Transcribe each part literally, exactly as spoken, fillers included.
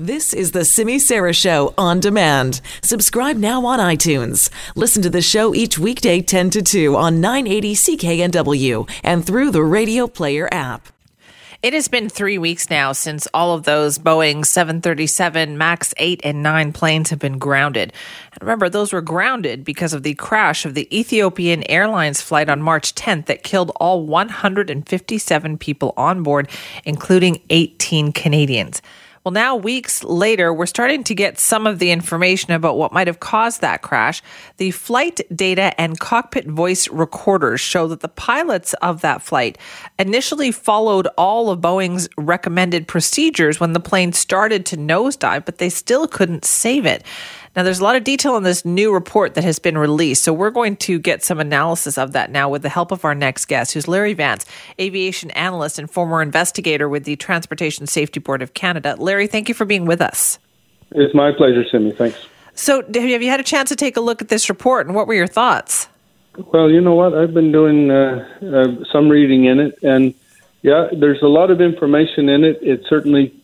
This is the Simi Sarah Show on demand. Subscribe now on iTunes. Listen to the show each weekday ten to two on nine eighty C K N W and through the Radio Player app. It has been three weeks now since all of those Boeing seven thirty-seven Max eight and nine planes have been grounded. And remember, those were grounded because of the crash of the Ethiopian Airlines flight on March tenth that killed all one hundred fifty-seven people on board, including eighteen Canadians. Well, now weeks later, we're starting to get some of the information about what might have caused that crash. The flight data and cockpit voice recorders show that the pilots of that flight initially followed all of Boeing's recommended procedures when the plane started to nosedive, but they still couldn't save it. Now, there's a lot of detail in this new report that has been released, so we're going to get some analysis of that now with the help of our next guest, who's Larry Vance, aviation analyst and former investigator with the Transportation Safety Board of Canada. Larry, thank you for being with us. It's my pleasure, Simi. Thanks. So have you had a chance to take a look at this report, and what were your thoughts? Well, you know what? I've been doing uh, uh, some reading in it, and yeah, there's a lot of information in it. It certainly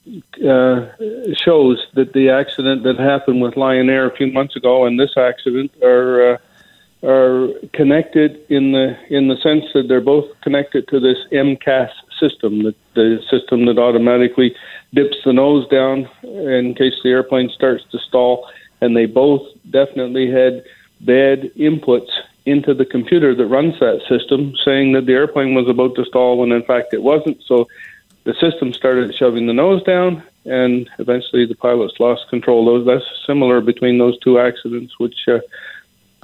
uh, shows that the accident that happened with Lion Air a few months ago and this accident are uh, are connected in the in the sense that they're both connected to this M C A S system, the, the system that automatically dips the nose down in case the airplane starts to stall. And they both definitely had bad inputs into the computer that runs that system, saying that the airplane was about to stall when in fact it wasn't. So the system started shoving the nose down, and eventually the pilots lost control. That's similar between those two accidents, which uh,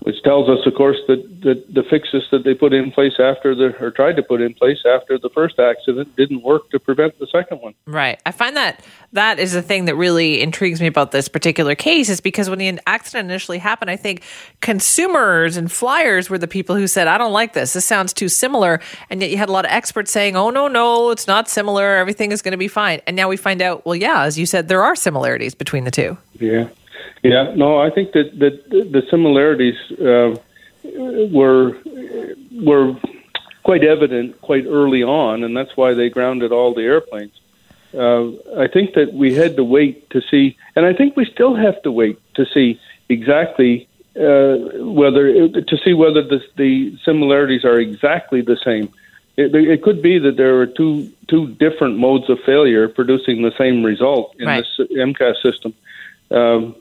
which tells us, of course, that, that the fixes that they put in place after the, or tried to put in place after the first accident didn't work to prevent the second one. Right. I find that that is the thing that really intrigues me about this particular case, is because when the accident initially happened, I think consumers and flyers were the people who said, I don't like this. This sounds too similar. And yet you had a lot of experts saying, oh, no, no, it's not similar. Everything is going to be fine. And now we find out, well, yeah, as you said, there are similarities between the two. Yeah. Yeah, no, I think that, that the similarities uh, were were quite evident quite early on, and that's why they grounded all the airplanes. Uh, I think that we had to wait to see, and I think we still have to wait to see exactly uh, whether to see whether the, the similarities are exactly the same. It, it could be that there are two two different modes of failure producing the same result in right. this M C A S system. Um,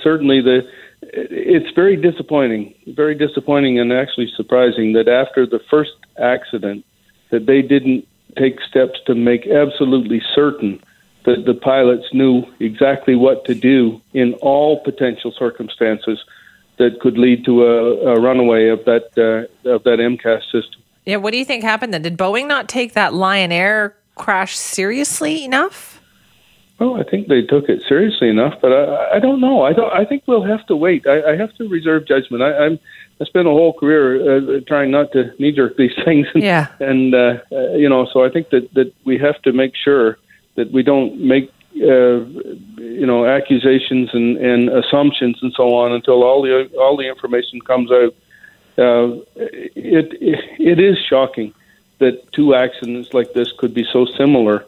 certainly, the it's very disappointing, very disappointing and actually surprising that after the first accident that they didn't take steps to make absolutely certain that the pilots knew exactly what to do in all potential circumstances that could lead to a, a runaway of that uh, of that M C A S system. Yeah, what do you think happened then? Did Boeing not take that Lion Air crash seriously enough? Well, I think they took it seriously enough, but I, I don't know. I don't. I think we'll have to wait. I, I have to reserve judgment. I, I'm. I spent a whole career uh, trying not to knee-jerk these things, and, yeah. and uh, uh, you know, so I think that, that we have to make sure that we don't make uh, you know accusations and, and assumptions and so on until all the all the information comes out. Uh, it, it it is shocking that two accidents like this could be so similar.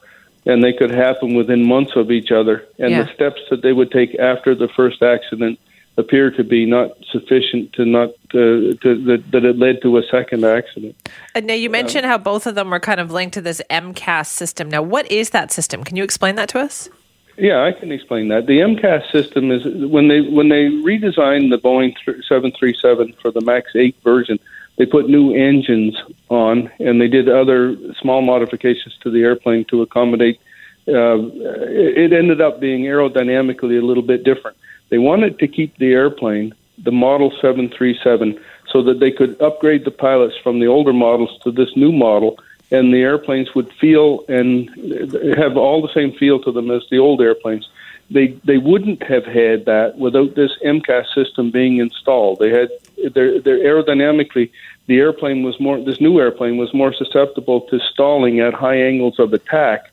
And they could happen within months of each other. And yeah. the steps that they would take after the first accident appear to be not sufficient to not uh, to, that, that it led to a second accident. And now you mentioned uh, how both of them were kind of linked to this M C A S system. Now, what is that system? Can you explain that to us? Yeah, I can explain that. The M C A S system is when they when they redesigned the Boeing seven thirty-seven for the Max eight version, they put new engines on, and they did other small modifications to the airplane to accommodate. Uh, it ended up being aerodynamically a little bit different. They wanted to keep the airplane, the model seven thirty-seven, so that they could upgrade the pilots from the older models to this new model, and the airplanes would feel and have all the same feel to them as the old airplanes. They they wouldn't have had that without this M C A S system being installed. They had their their aerodynamically, the airplane was more this new airplane was more susceptible to stalling at high angles of attack,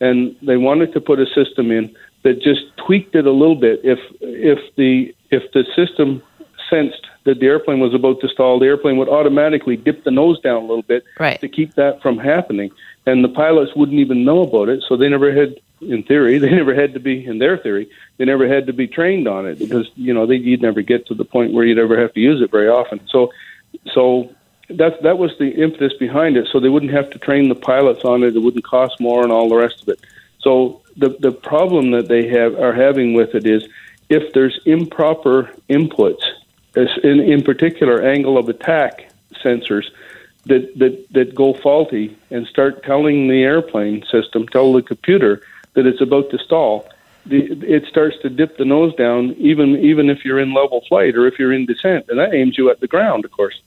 and they wanted to put a system in that just tweaked it a little bit. If if the if the system sensed that the airplane was about to stall, the airplane would automatically dip the nose down a little bit right. to keep that from happening, and the pilots wouldn't even know about it, so they never had in theory, they never had to be, in their theory, they never had to be trained on it because, you know, they, you'd never get to the point where you'd ever have to use it very often. So so that, that was the impetus behind it, so they wouldn't have to train the pilots on it, it wouldn't cost more and all the rest of it. So the the problem that they have are having with it is if there's improper inputs, in, in particular angle of attack sensors, that, that, that go faulty and start telling the airplane system, tell the computer that it's about to stall, the, it starts to dip the nose down even even if you're in level flight or if you're in descent, and that aims you at the ground, of course.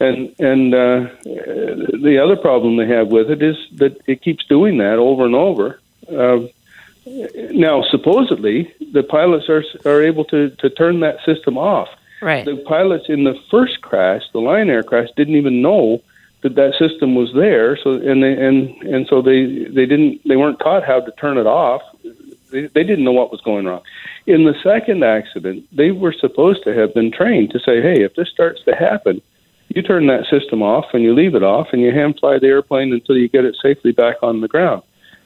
And and uh, the other problem they have with it is that it keeps doing that over and over. Uh, now, supposedly, the pilots are are able to, to turn that system off. Right. The pilots in the first crash, the Lion Air crash, didn't even know that that system was there. So and they, and and so they, they didn't they weren't taught how to turn it off. They, they didn't know what was going wrong. In the second accident, they were supposed to have been trained to say, "Hey, if this starts to happen, you turn that system off and you leave it off and you hand fly the airplane until you get it safely back on the ground."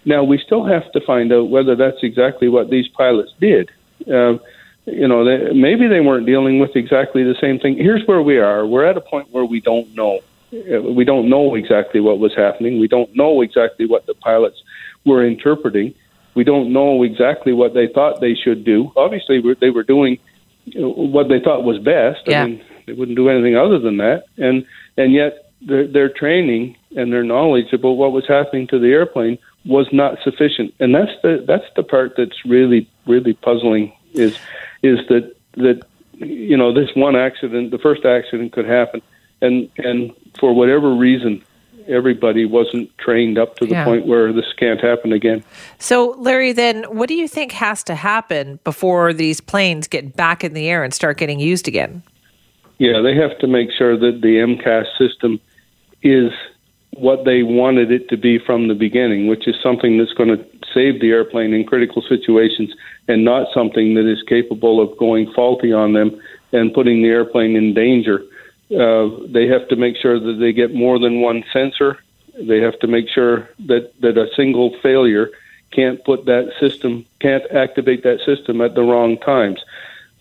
Now, we still have to find out whether that's exactly what these pilots did. Uh, you know, they, maybe they weren't dealing with exactly the same thing. Here's where we are. We're at a point where we don't know. We don't know exactly what was happening. We don't know exactly what the pilots were interpreting. We don't know exactly what they thought they should do. Obviously, they were doing what they thought was best. Yeah. I mean, they wouldn't do anything other than that. And and yet their, their training and their knowledge about what was happening to the airplane was not sufficient. And that's the that's the part that's really, really puzzling is is that, that you know, this one accident, the first accident could happen. And and for whatever reason, everybody wasn't trained up to the yeah. point where this can't happen again. So, Larry, then what do you think has to happen before these planes get back in the air and start getting used again? Yeah, they have to make sure that the M C A S system is what they wanted it to be from the beginning, which is something that's going to save the airplane in critical situations and not something that is capable of going faulty on them and putting the airplane in danger. Uh, they have to make sure that they get more than one sensor. They have to make sure that, that a single failure can't put that system, can't activate that system at the wrong times.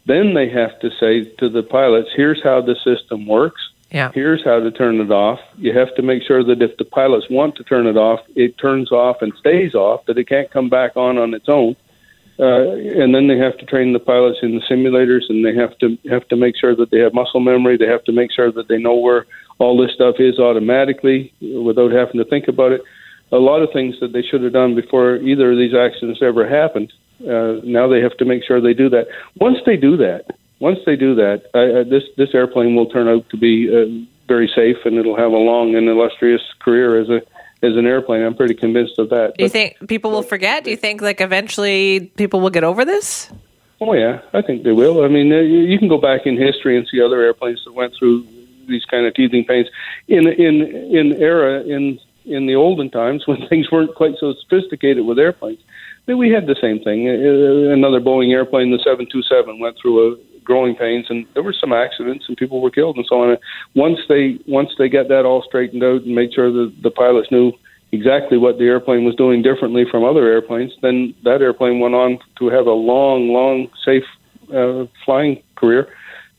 Then they have to say to the pilots, here's how the system works. Yeah. Here's how to turn it off. You have to make sure that if the pilots want to turn it off, it turns off and stays off, that it can't come back on on its own. Uh, and then they have to train the pilots in the simulators, and they have to have to make sure that they have muscle memory. They have to make sure that they know where all this stuff is automatically without having to think about it. A lot of things that they should have done before either of these accidents ever happened. Uh, now they have to make sure they do that. Once they do that, once they do that, I, I, this this airplane will turn out to be uh, very safe, and it'll have a long and illustrious career as a as an airplane. I'm pretty convinced of that. Do you but, think people will forget? Do you think like eventually people will get over this? Oh yeah, I think they will. I mean, uh, you, you can go back in history and see other airplanes that went through these kind of teething pains in in in era in in the olden times when things weren't quite so sophisticated with airplanes. We had the same thing. Another Boeing airplane, the seven two seven, went through a growing pains, and there were some accidents, and people were killed, and so on. Once they once they got that all straightened out and made sure that the pilots knew exactly what the airplane was doing differently from other airplanes, then that airplane went on to have a long, long, safe uh, flying career.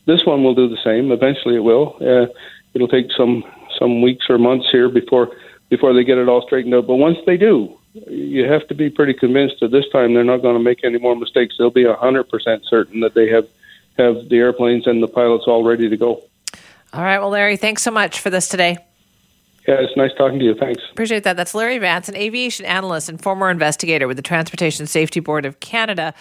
This one will do the same. Eventually, it will. Uh, it'll take some some weeks or months here before before they get it all straightened out. But once they do, you have to be pretty convinced that this time they're not going to make any more mistakes. They'll be one hundred percent certain that they have, have the airplanes and the pilots all ready to go. All right. Well, Larry, thanks so much for this today. Yeah, it's nice talking to you. Thanks. Appreciate that. That's Larry Vance, an aviation analyst and former investigator with the Transportation Safety Board of Canada.